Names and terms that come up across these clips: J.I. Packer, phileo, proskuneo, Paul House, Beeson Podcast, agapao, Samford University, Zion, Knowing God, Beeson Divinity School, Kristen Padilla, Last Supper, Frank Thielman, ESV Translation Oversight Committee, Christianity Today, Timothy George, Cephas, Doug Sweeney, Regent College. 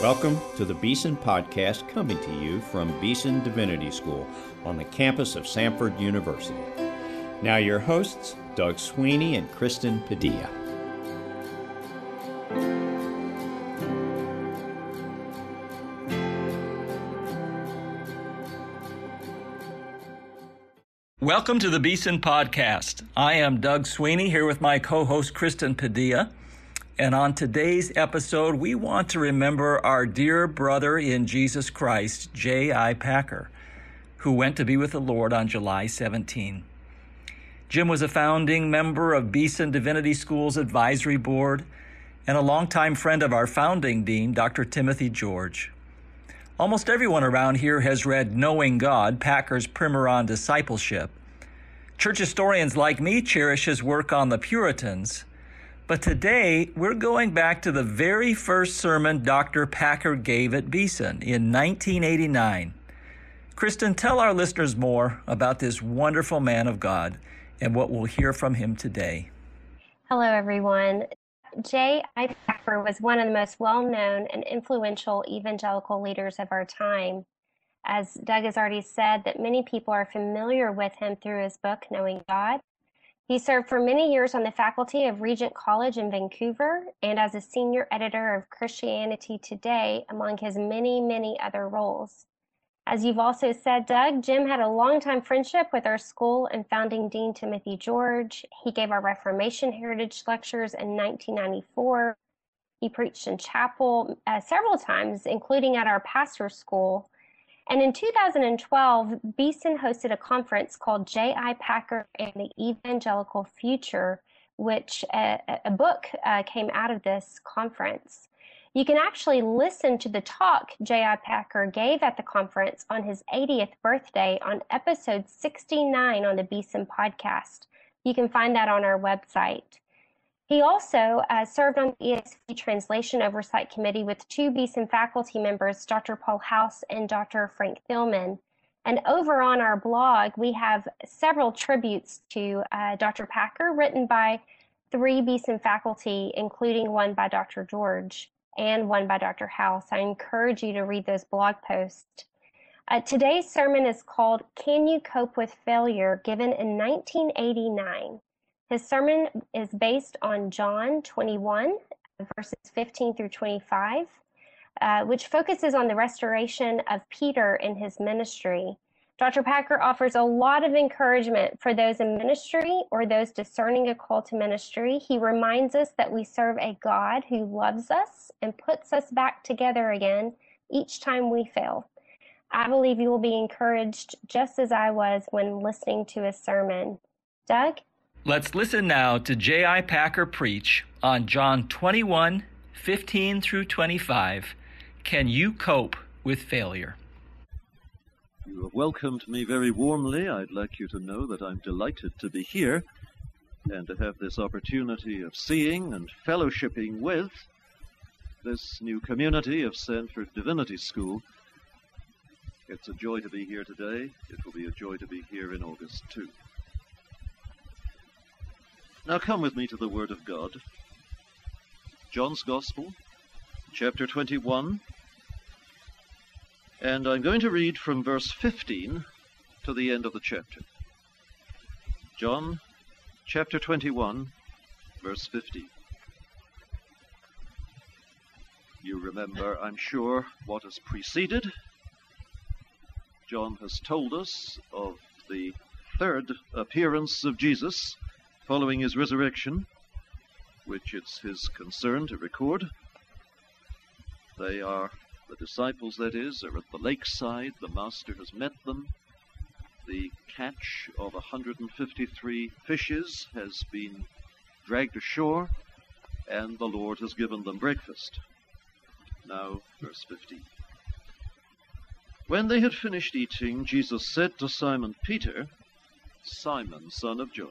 Welcome to the Beeson Podcast, coming to you from Beeson Divinity School on the campus of Samford University. Now your hosts, Doug Sweeney and Kristen Padilla. Welcome to the Beeson Podcast. I am Doug Sweeney here with my co-host Kristen Padilla. And on today's episode, we want to remember our dear brother in Jesus Christ, J.I. Packer, who went to be with the Lord on July 17. Jim was a founding member of Beeson Divinity School's advisory board and a longtime friend of our founding dean, Dr. Timothy George. Almost everyone around here has read Knowing God, Packer's primer on discipleship. Church historians like me cherish his work on the Puritans, but today we're going back to the very first sermon Dr. Packer gave at Beeson in 1989. Kristen, tell our listeners more about this wonderful man of God and what we'll hear from him today. Hello, everyone. J.I. Packer was one of the most well-known and influential evangelical leaders of our time. As Doug has already said, that many people are familiar with him through his book, Knowing God. He served for many years on the faculty of Regent College in Vancouver and as a senior editor of Christianity Today, among his many other roles. As you've also said, Doug, Jim had a long-time friendship with our school and founding dean, Timothy George. He gave our Reformation Heritage Lectures in 1994. He preached in chapel several times, including at our pastor's school. And in 2012, Beeson hosted a conference called J.I. Packer and the Evangelical Future, which a book came out of this conference. You can actually listen to the talk J.I. Packer gave at the conference on his 80th birthday on episode 69 on the Beeson Podcast. You can find that on our website. He also served on the ESV Translation Oversight Committee with two Beeson faculty members, Dr. Paul House and Dr. Frank Thielman. And over on our blog, we have several tributes to Dr. Packer written by three Beeson faculty, including one by Dr. George and one by Dr. House. I encourage you to read those blog posts. Today's sermon is called, Can You Cope with Failure?, given in 1989. His sermon is based on John 21, verses 15 through 25, which focuses on the restoration of Peter in his ministry. Dr. Packer offers a lot of encouragement for those in ministry or those discerning a call to ministry. He reminds us that we serve a God who loves us and puts us back together again each time we fail. I believe you will be encouraged just as I was when listening to his sermon. Doug? Let's listen now to J.I. Packer preach on John 21, 15 through 25. Can you cope with failure? You have welcomed me very warmly. I'd like you to know that I'm delighted to be here and to have this opportunity of seeing and fellowshipping with this new community of Samford Divinity School. It's a joy to be here today. It will be a joy to be here in August, too. Now come with me to the Word of God. John's Gospel, chapter 21. And I'm going to read from verse 15 to the end of the chapter. John, chapter 21, verse 15. You remember, I'm sure, what has preceded. John has told us of the third appearance of Jesus following his resurrection, which it's his concern to record. They are, the disciples that is, are at the lakeside. The master has met them. The catch of 153 fishes has been dragged ashore, and the Lord has given them breakfast. Now, verse 15. When they had finished eating, Jesus said to Simon Peter, Simon, son of John,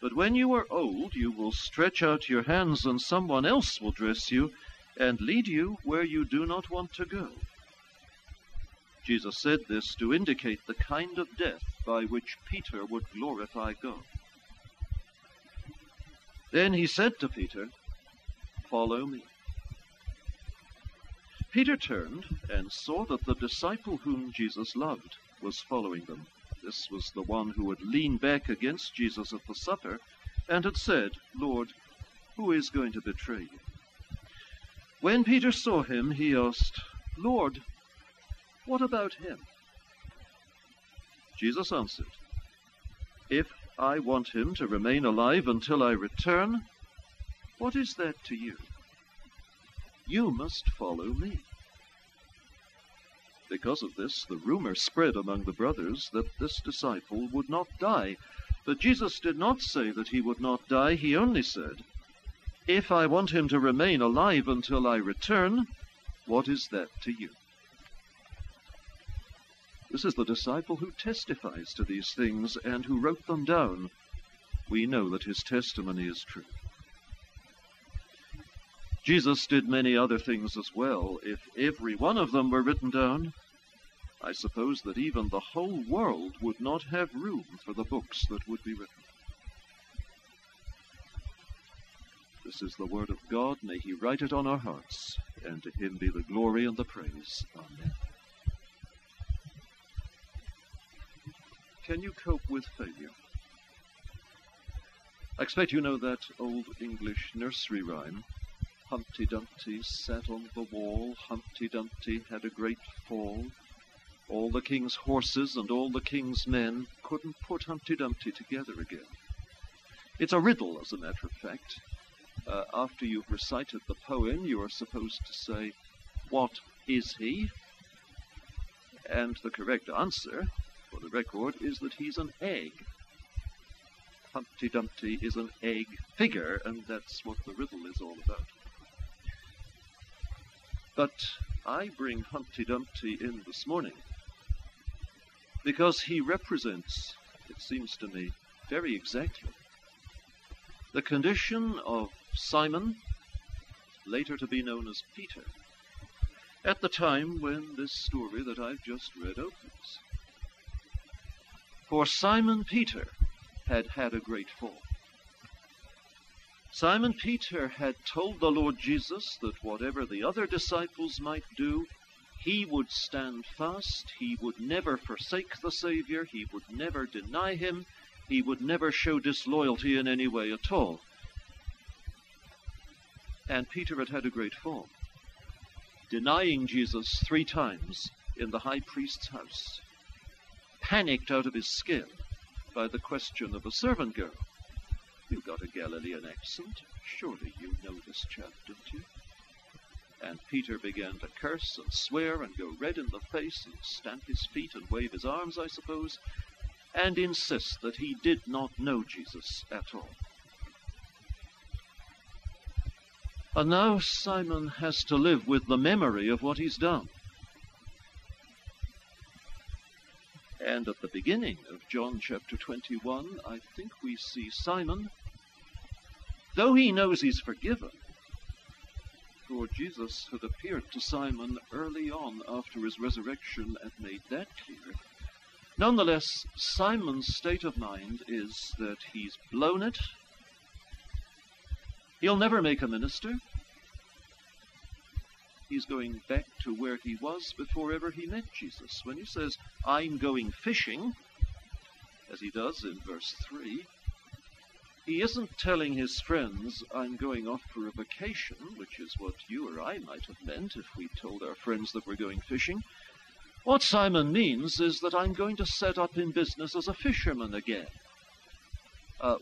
But when you are old, you will stretch out your hands and someone else will dress you and lead you where you do not want to go." Jesus said this to indicate the kind of death by which Peter would glorify God. Then he said to Peter, "Follow me." Peter turned and saw that the disciple whom Jesus loved was following them. This was the one who had leaned back against Jesus at the supper and had said, "Lord, who is going to betray you?" When Peter saw him, he asked, "Lord, what about him?" Jesus answered, "If I want him to remain alive until I return, what is that to you? You must follow me." Because of this, the rumor spread among the brothers that this disciple would not die. But Jesus did not say that he would not die. He only said, "If I want him to remain alive until I return, what is that to you?" This is the disciple who testifies to these things and who wrote them down. We know that his testimony is true. Jesus did many other things as well. If every one of them were written down, I suppose that even the whole world would not have room for the books that would be written. This is the word of God. May he write it on our hearts, and to him be the glory and the praise. Amen. Can you cope with failure? I expect you know that old English nursery rhyme, "Humpty Dumpty sat on the wall, Humpty Dumpty had a great fall. All the king's horses and all the king's men couldn't put Humpty Dumpty together again." It's a riddle, as a matter of fact. After you've recited the poem, you are supposed to say, "What is he?" And the correct answer, for the record, is that he's an egg. Humpty Dumpty is an egg figure, and that's what the riddle is all about. But I bring Humpty Dumpty in this morning because he represents, it seems to me, very exactly the condition of Simon, later to be known as Peter, at the time when this story that I've just read opens. For Simon Peter had had a great fall. Simon Peter had told the Lord Jesus that whatever the other disciples might do, he would stand fast, he would never forsake the Savior, he would never deny him, he would never show disloyalty in any way at all. And Peter had had a great fall, denying Jesus 3 times in the high priest's house, panicked out of his skin by the question of a servant girl. "You've got a Galilean accent. Surely you know this chap, don't you?" And Peter began to curse and swear and go red in the face and stamp his feet and wave his arms, I suppose, and insist that he did not know Jesus at all. And now Simon has to live with the memory of what he's done. And at the beginning of John chapter 21, I think we see Simon, though he knows he's forgiven, for Jesus had appeared to Simon early on after his resurrection and made that clear. Nonetheless, Simon's state of mind is that he's blown it. He'll never make a minister. He's going back to where he was before ever he met Jesus. When he says, "I'm going fishing," as he does in verse 3, He isn't telling his friends, I'm going off for a vacation, which is what you or I might have meant if we told our friends that we're going fishing. What Simon means is that I'm going to set up in business as a fisherman again.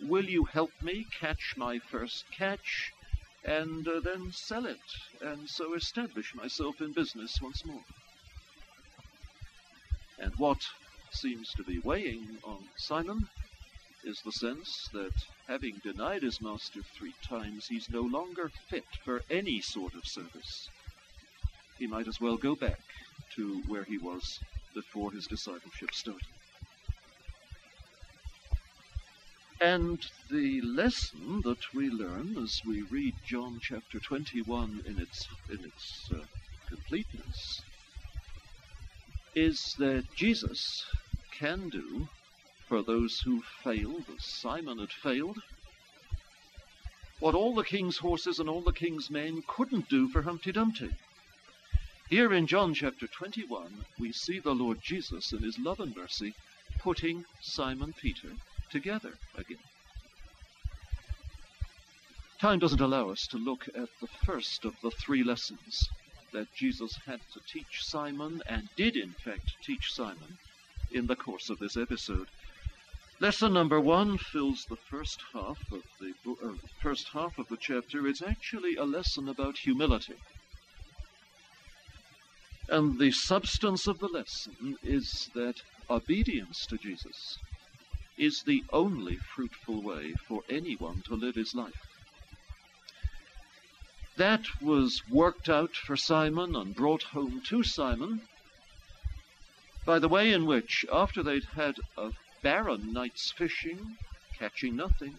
Will you help me catch my first catch and then sell it and so establish myself in business once more? And what seems to be weighing on Simon is the sense that having denied his master three times, he's no longer fit for any sort of service. He might as well go back to where he was before his discipleship started. And the lesson that we learn as we read John chapter 21 in its completeness is that Jesus can do for those who failed, as Simon had failed, what all the king's horses and all the king's men couldn't do for Humpty Dumpty. Here in John chapter 21, we see the Lord Jesus in his love and mercy putting Simon Peter together again. Time doesn't allow us to look at the first of the three lessons that Jesus had to teach Simon and did in fact teach Simon in the course of this episode. Lesson number one fills the first half of the chapter. It's actually a lesson about humility. And the substance of the lesson is that obedience to Jesus is the only fruitful way for anyone to live his life. That was worked out for Simon and brought home to Simon by the way in which, after they'd had a barren night's fishing, catching nothing,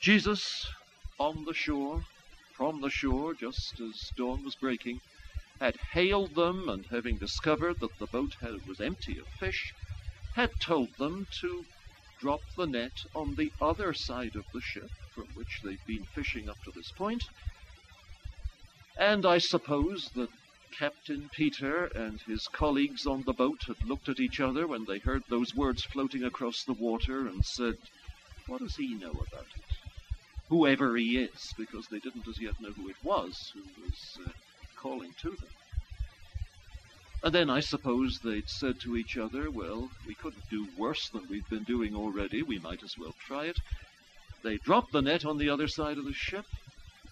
Jesus on the shore, from the shore, just as dawn was breaking, had hailed them, and having discovered that the boat was empty of fish, had told them to drop the net on the other side of the ship from which they'd been fishing up to this point. And I suppose that Captain Peter and his colleagues on the boat had looked at each other when they heard those words floating across the water and said, what does he know about it? Whoever he is, because they didn't as yet know who it was who was calling to them. And then I suppose they'd said to each other, well, we couldn't do worse than we've been doing already, we might as well try it. They dropped the net on the other side of the ship.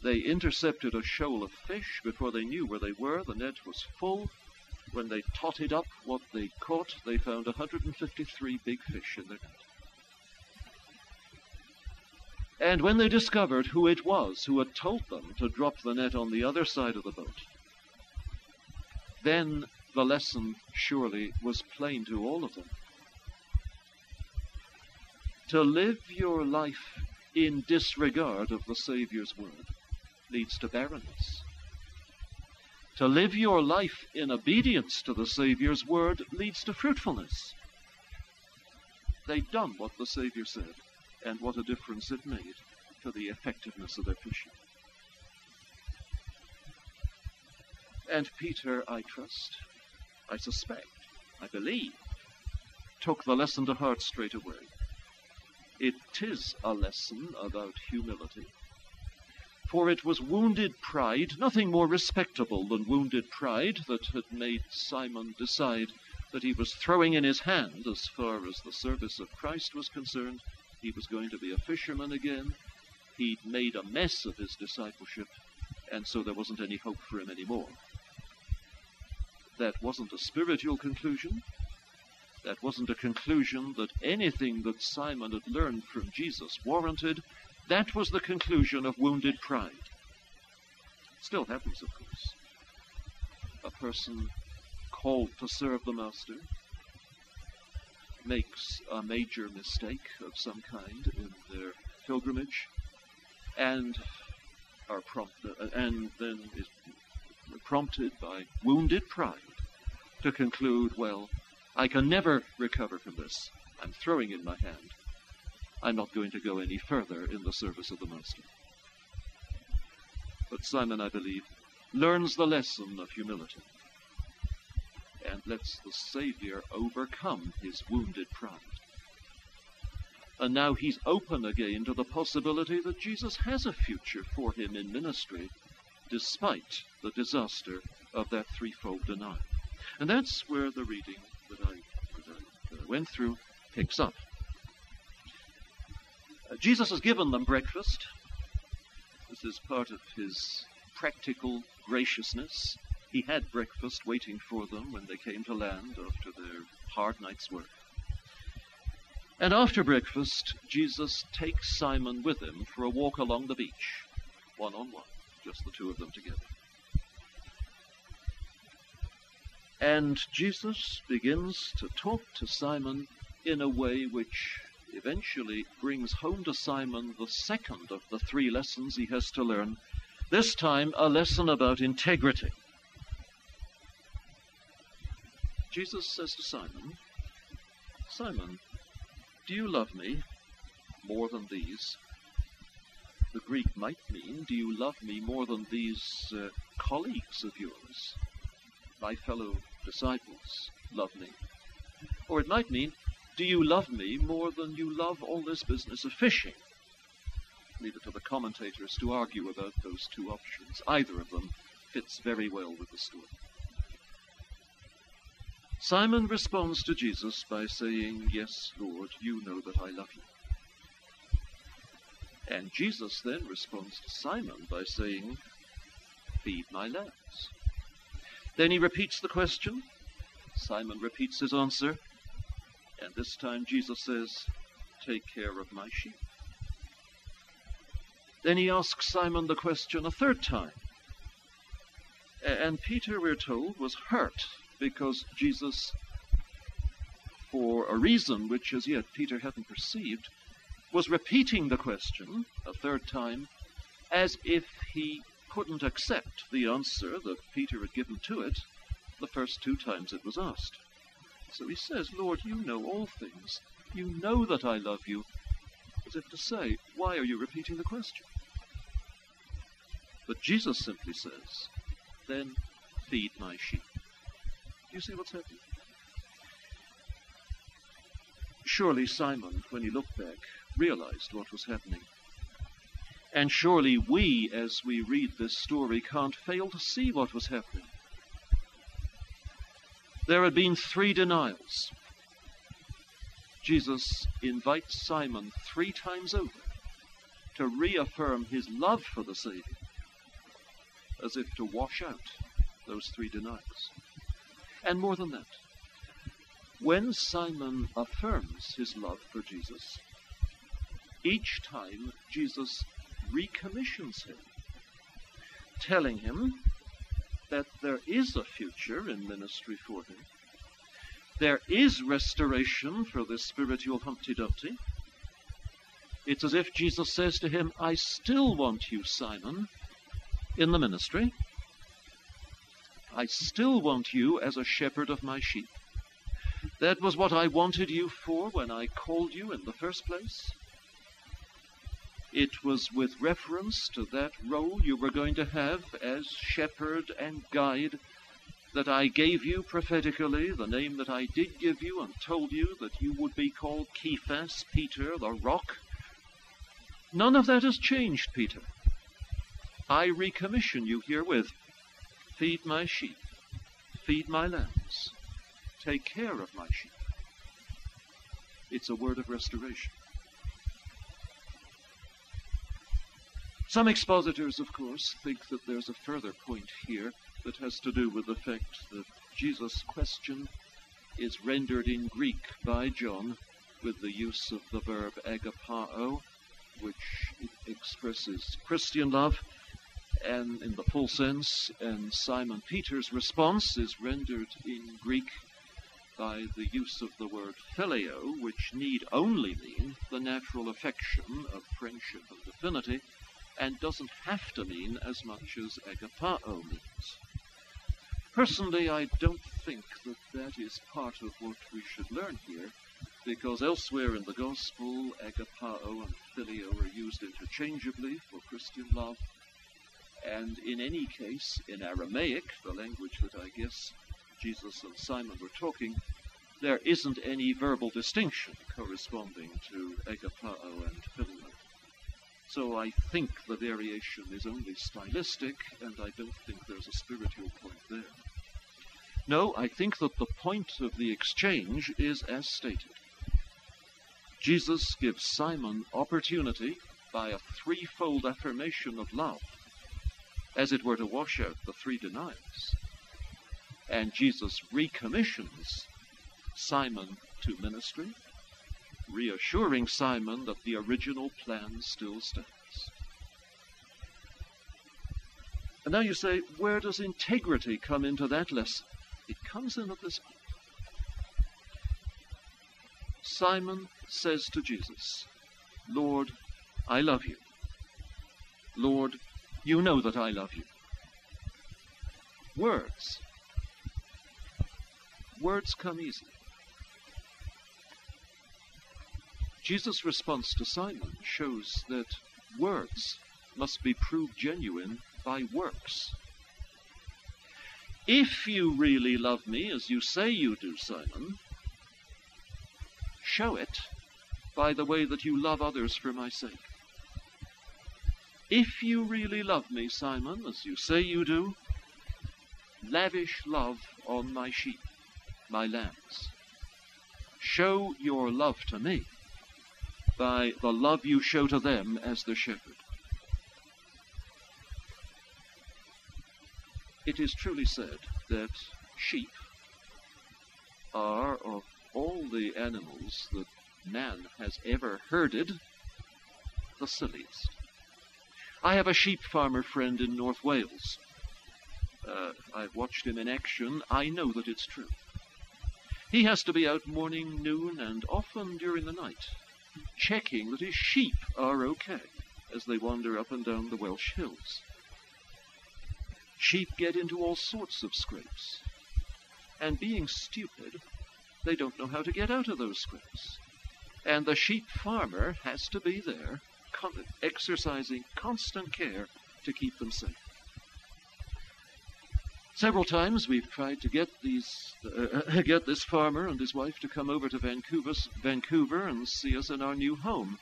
They intercepted a shoal of fish before they knew where they were. The net was full. When they totted up what they caught, they found 153 big fish in their net. And when they discovered who it was who had told them to drop the net on the other side of the boat, then the lesson surely was plain to all of them. To live your life in disregard of the Savior's word leads to barrenness. To live your life in obedience to the Savior's word leads to fruitfulness. They'd done what the Savior said, and what a difference it made to the effectiveness of their fishing. And Peter, I trust, I suspect, I believe, took the lesson to heart straight away. It is a lesson about humility. For it was wounded pride, nothing more respectable than wounded pride, that had made Simon decide that he was throwing in his hand as far as the service of Christ was concerned. He was going to be a fisherman again. He'd made a mess of his discipleship, and so there wasn't any hope for him anymore. That wasn't a spiritual conclusion. That wasn't a conclusion that anything that Simon had learned from Jesus warranted. That was the conclusion of wounded pride. It still happens, of course. A person called to serve the Master makes a major mistake of some kind in their pilgrimage and then is prompted by wounded pride to conclude, well, I can never recover from this. I'm throwing in my hand. I'm not going to go any further in the service of the Master. But Simon, I believe, learns the lesson of humility and lets the Savior overcome his wounded pride. And now he's open again to the possibility that Jesus has a future for him in ministry, despite the disaster of that threefold denial. And that's where the reading that I went through picks up. Jesus has given them breakfast. This is part of his practical graciousness. He had breakfast waiting for them when they came to land after their hard night's work. And after breakfast, Jesus takes Simon with him for a walk along the beach, one-on-one, just the two of them together. And Jesus begins to talk to Simon in a way which eventually brings home to Simon the second of the three lessons he has to learn, this time a lesson about integrity. Jesus says to Simon, "Simon, do you love me more than these?" The Greek might mean, do you love me more than these colleagues of yours? My fellow disciples love me. Or it might mean, do you love me more than you love all this business of fishing? Leave it to the commentators to argue about those two options. Either of them fits very well with the story. Simon responds to Jesus by saying, "Yes, Lord, you know that I love you." And Jesus then responds to Simon by saying, "Feed my lambs." Then he repeats the question. Simon repeats his answer. And this time Jesus says, "Take care of my sheep." Then he asks Simon the question a third time. And Peter, we're told, was hurt because Jesus, for a reason which as yet Peter hadn't perceived, was repeating the question a third time as if he couldn't accept the answer that Peter had given to it the first two times it was asked. So he says, "Lord, you know all things. You know that I love you," as if to say, why are you repeating the question? But Jesus simply says, "Then feed my sheep." Do you see what's happening? Surely Simon, when he looked back, realized what was happening. And surely we, as we read this story, can't fail to see what was happening. There had been three denials. Jesus invites Simon three times over to reaffirm his love for the Savior, as if to wash out those three denials. And more than that, when Simon affirms his love for Jesus, each time Jesus recommissions him, telling him that there is a future in ministry for him, there is restoration for this spiritual Humpty Dumpty. It's as if Jesus says to him, "I still want you, Simon, in the ministry. I still want you as a shepherd of my sheep. That was what I wanted you for when I called you in the first place. It was with reference to that role you were going to have as shepherd and guide that I gave you prophetically, the name that I did give you and told you that you would be called Cephas, Peter, the rock. None of that has changed, Peter. I recommission you herewith. Feed my sheep. Feed my lambs. Take care of my sheep." It's a word of restoration. Some expositors, of course, think that there's a further point here that has to do with the fact that Jesus' question is rendered in Greek by John with the use of the verb agapao, which expresses Christian love, and in the full sense, and Simon Peter's response is rendered in Greek by the use of the word phileo, which need only mean the natural affection of friendship and affinity, and doesn't have to mean as much as agapao means. Personally, I don't think that that is part of what we should learn here, because elsewhere in the Gospel, agapao and phileo are used interchangeably for Christian love, and in any case, in Aramaic, the language that I guess Jesus and Simon were talking, there isn't any verbal distinction corresponding to agapao and phileo. So I think the variation is only stylistic, and I don't think there's a spiritual point there. No, I think that the point of the exchange is as stated. Jesus gives Simon opportunity by a threefold affirmation of love, as it were to wash out the three denials. And Jesus recommissions Simon to ministry, reassuring Simon that the original plan still stands. And now you say, where does integrity come into that lesson? It comes in at this point. Simon says to Jesus, "Lord, I love you. Lord, you know that I love you." Words. Words come easy. Jesus' response to Simon shows that words must be proved genuine by works. "If you really love me, as you say you do, Simon, show it by the way that you love others for my sake. If you really love me, Simon, as you say you do, lavish love on my sheep, my lambs. Show your love to me by the love you show to them as the shepherd." It is truly said that sheep are, of all the animals that man has ever herded, the silliest. I have a sheep farmer friend in North Wales. I've watched him in action. I know that it's true. He has to be out morning, noon, and often during the night, checking that his sheep are okay as they wander up and down the Welsh hills. Sheep get into all sorts of scrapes, and being stupid, they don't know how to get out of those scrapes. And the sheep farmer has to be there, exercising constant care to keep them safe. Several times we've tried to get this farmer and his wife to come over to Vancouver and see us in our new home.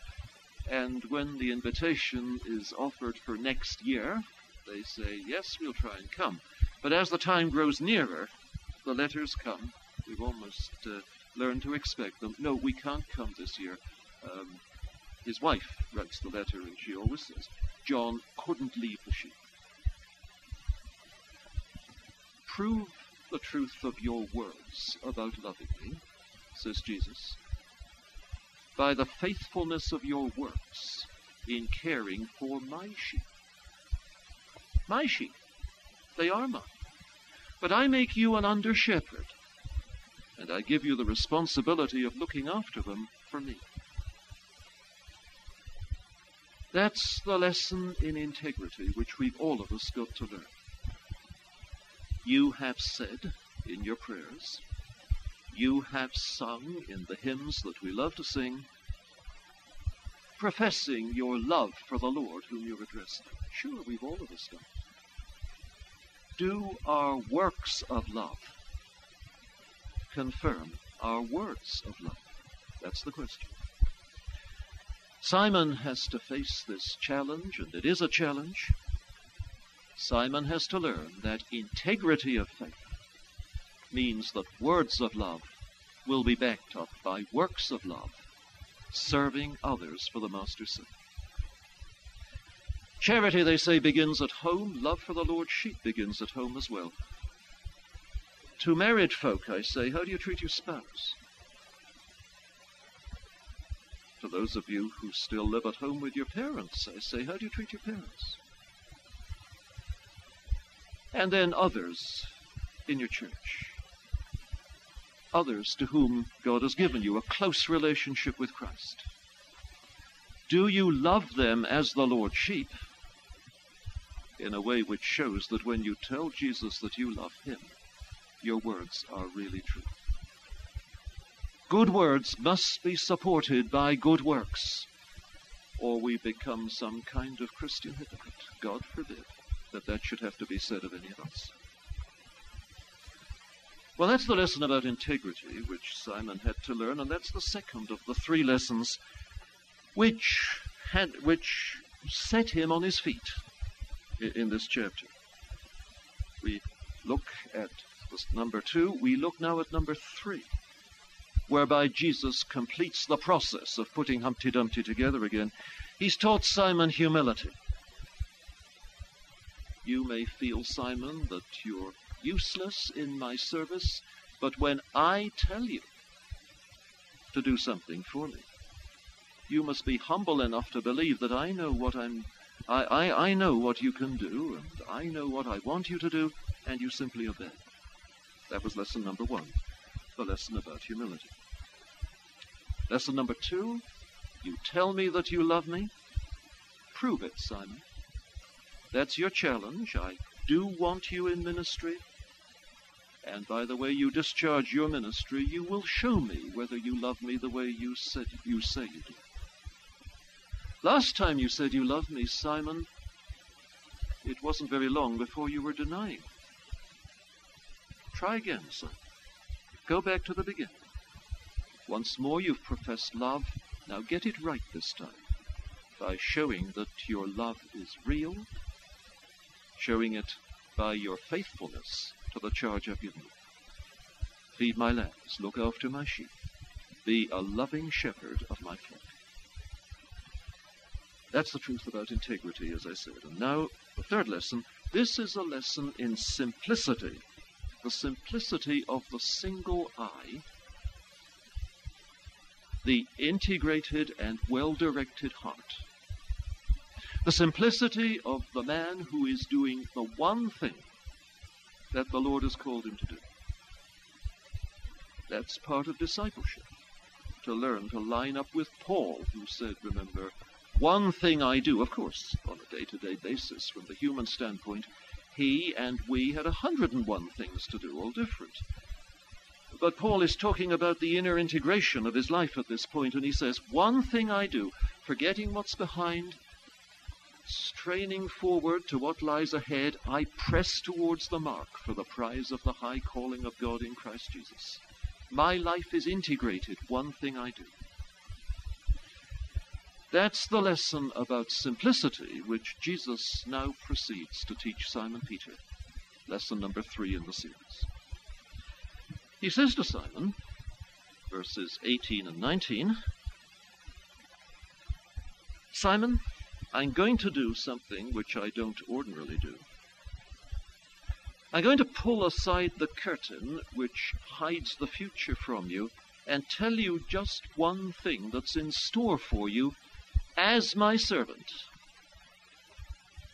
And when the invitation is offered for next year, they say, "Yes, we'll try and come." But as the time grows nearer, the letters come. We've almost learned to expect them. "No, we can't come this year." His wife writes the letter, and she always says, "John couldn't leave the sheep." "Prove the truth of your words about loving me," says Jesus, "by the faithfulness of your works in caring for my sheep. My sheep, they are mine. But I make you an under-shepherd, and I give you the responsibility of looking after them for me." That's the lesson in integrity which we've all of us got to learn. You have said in your prayers, you have sung in the hymns that we love to sing, professing your love for the Lord whom you're addressing. Sure, we've all of us done. Do our works of love confirm our words of love? That's the question. Simon has to face this challenge, and it is a challenge. Simon has to learn that integrity of faith means that words of love will be backed up by works of love, serving others for the Master's sake. Charity, they say, begins at home. Love for the Lord's sheep begins at home as well. To married folk, I say, how do you treat your spouse? To those of you who still live at home with your parents, I say, how do you treat your parents? And then others in your church, others to whom God has given you a close relationship with Christ. Do you love them as the Lord's sheep in a way which shows that when you tell Jesus that you love him, your words are really true? Good words must be supported by good works, or we become some kind of Christian hypocrite. God forbid that should have to be said of any of us. Well, that's the lesson about integrity, which Simon had to learn, and that's the second of the three lessons which set him on his feet in this chapter. We look at this number two. We look now at number three, whereby Jesus completes the process of putting Humpty Dumpty together again. He's taught Simon humility. You may feel, Simon, that you're useless in my service, but when I tell you to do something for me, you must be humble enough to believe that I know what I know what you can do, and I know what I want you to do, and you simply obey. That was lesson number one, the lesson about humility. Lesson number two, you tell me that you love me. Prove it, Simon. That's your challenge. I do want you in ministry. And by the way you discharge your ministry, you will show me whether you love me the way you say you do. Last time you said you loved me, Simon, it wasn't very long before you were denying. Try again, Simon. Go back to the beginning. Once more you've professed love. Now get it right this time by showing that your love is real, showing it by your faithfulness to the charge I've given you. Feed my lambs, look after my sheep, be a loving shepherd of my flock. That's the truth about integrity, as I said. And now, the third lesson. This is a lesson in simplicity. The simplicity of the single I, the integrated and well-directed heart. The simplicity of the man who is doing the one thing that the Lord has called him to do. That's part of discipleship, to learn to line up with Paul, who said, remember, one thing I do, of course, on a day-to-day basis from the human standpoint. He and we had 101 things to do, all different. But Paul is talking about the inner integration of his life at this point, and he says, one thing I do, forgetting what's behind, straining forward to what lies ahead, I press towards the mark for the prize of the high calling of God in Christ Jesus. My life is integrated, one thing I do. That's the lesson about simplicity, which Jesus now proceeds to teach Simon Peter. Lesson number three in the series. He says to Simon, verses 18 and 19, Simon, I'm going to do something which I don't ordinarily do. I'm going to pull aside the curtain which hides the future from you and tell you just one thing that's in store for you as my servant,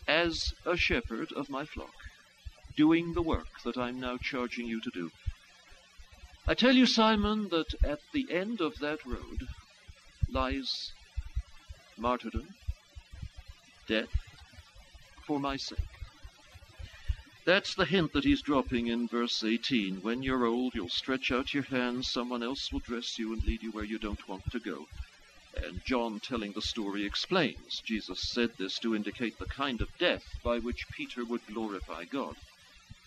as a shepherd of my flock, doing the work that I'm now charging you to do. I tell you, Simon, that at the end of that road lies martyrdom, death, for my sake. That's the hint that he's dropping in verse 18. When you're old, you'll stretch out your hands, someone else will dress you and lead you where you don't want to go. And John, telling the story, explains, Jesus said this to indicate the kind of death by which Peter would glorify God.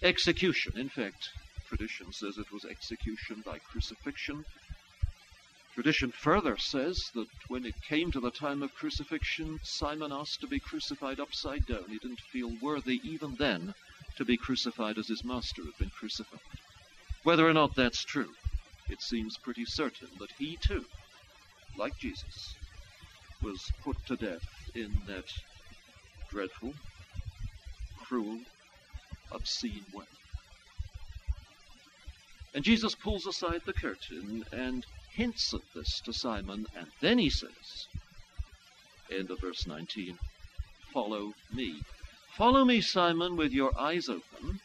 Execution, in fact. Tradition says it was execution by crucifixion. Tradition further says that when it came to the time of crucifixion, Simon asked to be crucified upside down. He didn't feel worthy even then to be crucified as his master had been crucified. Whether or not that's true, it seems pretty certain that he too, like Jesus, was put to death in that dreadful, cruel, obscene way. And Jesus pulls aside the curtain and hints at this to Simon, and then he says, end of verse 19, follow me. Follow me, Simon, with your eyes open.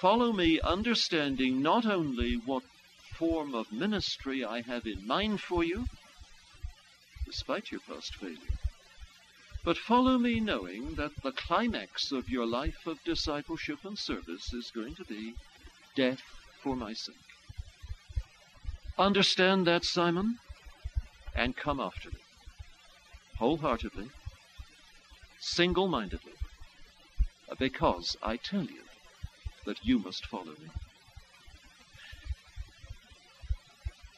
Follow me, understanding not only what form of ministry I have in mind for you, despite your past failure, but follow me knowing that the climax of your life of discipleship and service is going to be death for my sake. Understand that, Simon, and come after me, wholeheartedly, single-mindedly, because I tell you that you must follow me.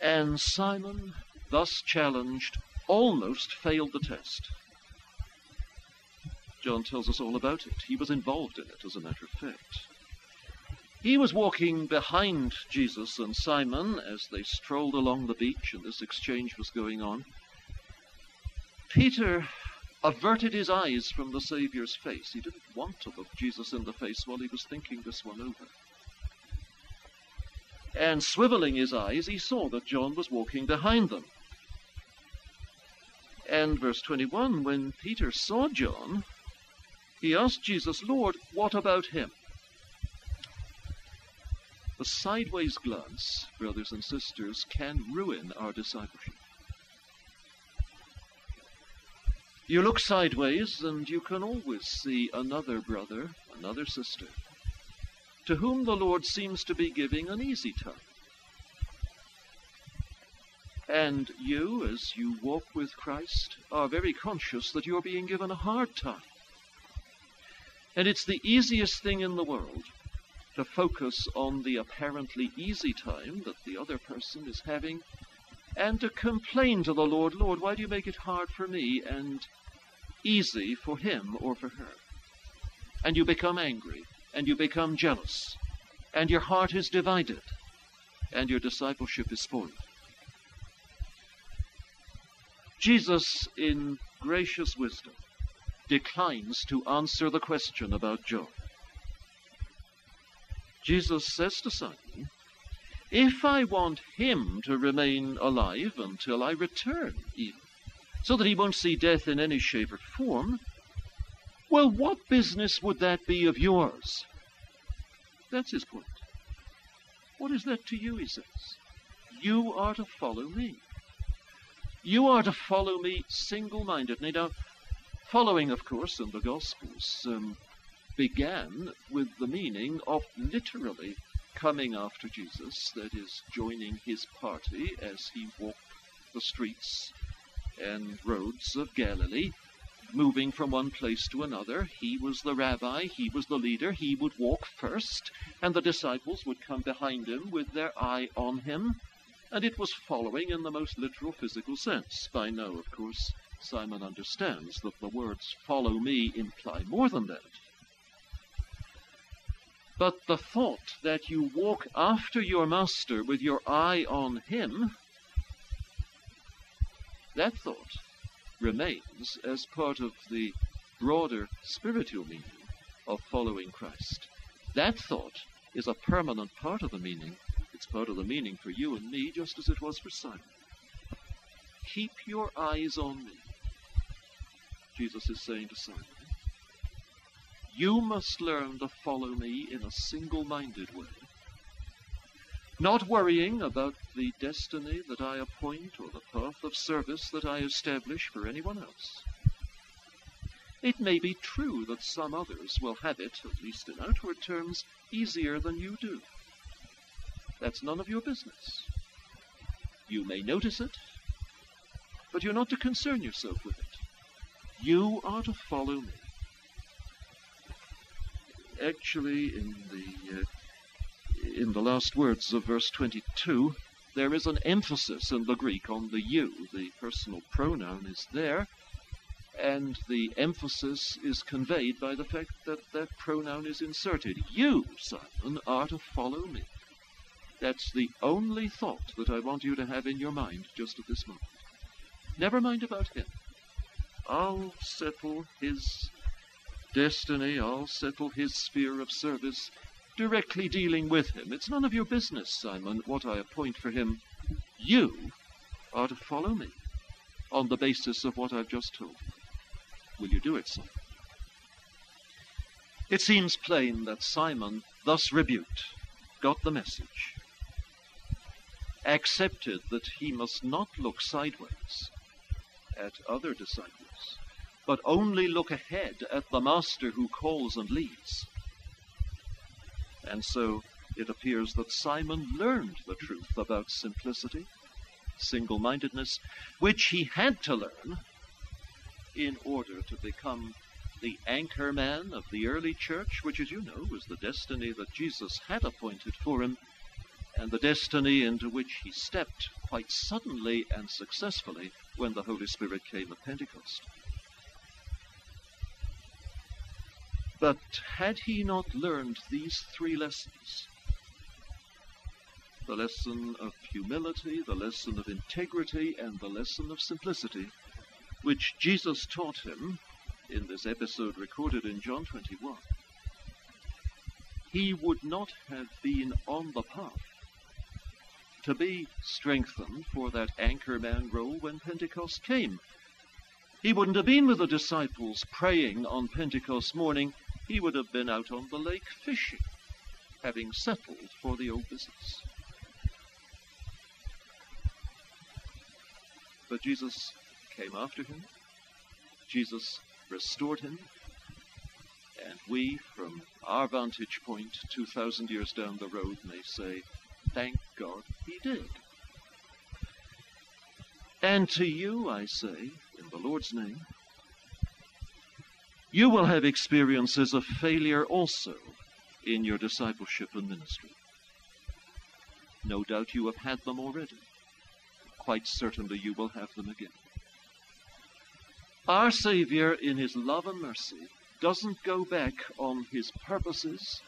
and Simon, thus challenged, almost failed the test. John tells us all about it. He was involved in it, as a matter of fact. He was walking behind Jesus and Simon as they strolled along the beach and this exchange was going on. Peter averted his eyes from the Savior's face. He didn't want to look Jesus in the face while he was thinking this one over. And swiveling his eyes, he saw that John was walking behind them. And verse 21, when Peter saw John, he asked Jesus, "Lord, what about him?" The sideways glance, brothers and sisters, can ruin our discipleship. You look sideways and you can always see another brother, another sister, to whom the Lord seems to be giving an easy time. And you, as you walk with Christ, are very conscious that you're being given a hard time. And it's the easiest thing in the world to focus on the apparently easy time that the other person is having and to complain to the Lord, "Lord, why do you make it hard for me and easy for him or for her?" And you become angry, and you become jealous, and your heart is divided, and your discipleship is spoiled. Jesus, in gracious wisdom, declines to answer the question about John. Jesus says to Simon, "If I want him to remain alive until I return, even, so that he won't see death in any shape or form, well, what business would that be of yours?" That's his point. "What is that to you?" he says. "You are to follow me. You are to follow me single-mindedly." Now, following, of course, in the Gospels, began with the meaning of literally coming after Jesus, that is, joining his party as he walked the streets and roads of Galilee, moving from one place to another. He was the rabbi, he was the leader, he would walk first, and the disciples would come behind him with their eye on him, and it was following in the most literal physical sense. By now, of course, Simon understands that the words "follow me" imply more than that. But the thought that you walk after your master with your eye on him, that thought remains as part of the broader spiritual meaning of following Christ. That thought is a permanent part of the meaning. It's part of the meaning for you and me, just as it was for Simon. "Keep your eyes on me," Jesus is saying to Simon. You must learn to follow me in a single-minded way, not worrying about the destiny that I appoint or the path of service that I establish for anyone else. It may be true that some others will have it, at least in outward terms, easier than you do. That's none of your business. You may notice it, but you're not to concern yourself with it. You are to follow me. Actually, in the last words of verse 22, there is an emphasis in the Greek on the "you." The personal pronoun is there, and the emphasis is conveyed by the fact that that pronoun is inserted. "You, Simon, are to follow me." That's the only thought that I want you to have in your mind just at this moment. Never mind about him. I'll settle his destiny, I'll settle his sphere of service, directly dealing with him. It's none of your business, Simon, what I appoint for him. You are to follow me on the basis of what I've just told you. Will you do it, Simon? It seems plain that Simon, thus rebuked, got the message, accepted that he must not look sideways at other disciples, but only look ahead at the Master who calls and leads. And so it appears that Simon learned the truth about simplicity, single-mindedness, which he had to learn in order to become the anchor man of the early church, which, as you know, was the destiny that Jesus had appointed for him, and the destiny into which he stepped quite suddenly and successfully when the Holy Spirit came at Pentecost. But had he not learned these three lessons, the lesson of humility, the lesson of integrity, and the lesson of simplicity, which Jesus taught him in this episode recorded in John 21, he would not have been on the path to be strengthened for that anchorman role when Pentecost came. He wouldn't have been with the disciples praying on Pentecost morning. He would have been out on the lake fishing, having settled for the old business. But Jesus came after him. Jesus restored him. And we, from our vantage point 2,000 years down the road, may say, thank God he did. And to you, I say, in the Lord's name, you will have experiences of failure also in your discipleship and ministry. No doubt you have had them already. Quite certainly you will have them again. Our Savior, in his love and mercy, doesn't go back on his purposes,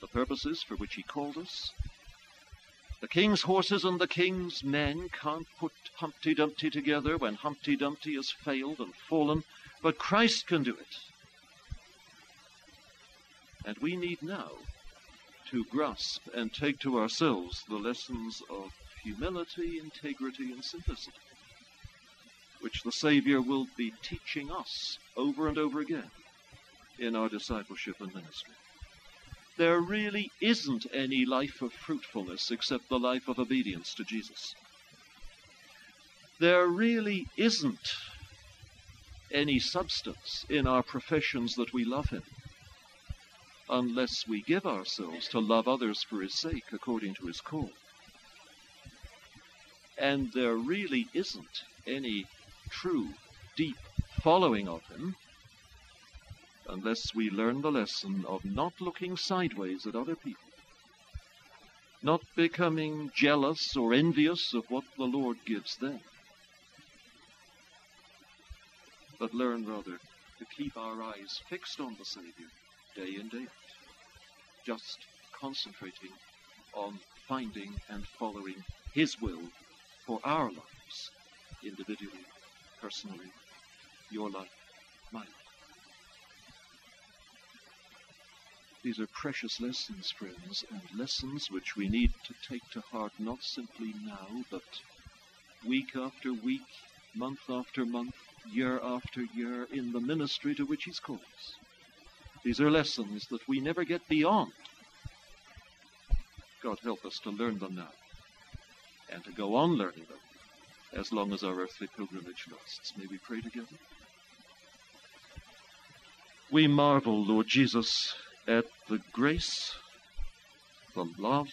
the purposes for which he called us. The king's horses and the king's men can't put Humpty Dumpty together when Humpty Dumpty has failed and fallen, but Christ can do it. And we need now to grasp and take to ourselves the lessons of humility, integrity, and simplicity, which the Savior will be teaching us over and over again in our discipleship and ministry. There really isn't any life of fruitfulness except the life of obedience to Jesus. There really isn't any substance in our professions that we love him unless we give ourselves to love others for his sake according to his call. And there really isn't any true, deep following of him unless we learn the lesson of not looking sideways at other people, not becoming jealous or envious of what the Lord gives them, but learn rather to keep our eyes fixed on the Savior day in, day out, just concentrating on finding and following his will for our lives, individually, personally, your life, my life. These are precious lessons, friends, and lessons which we need to take to heart, not simply now, but week after week, month after month, year after year, in the ministry to which he's called us. These are lessons that we never get beyond. God help us to learn them now, and to go on learning them as long as our earthly pilgrimage lasts. May we pray together? We marvel, Lord Jesus, at the grace, the love,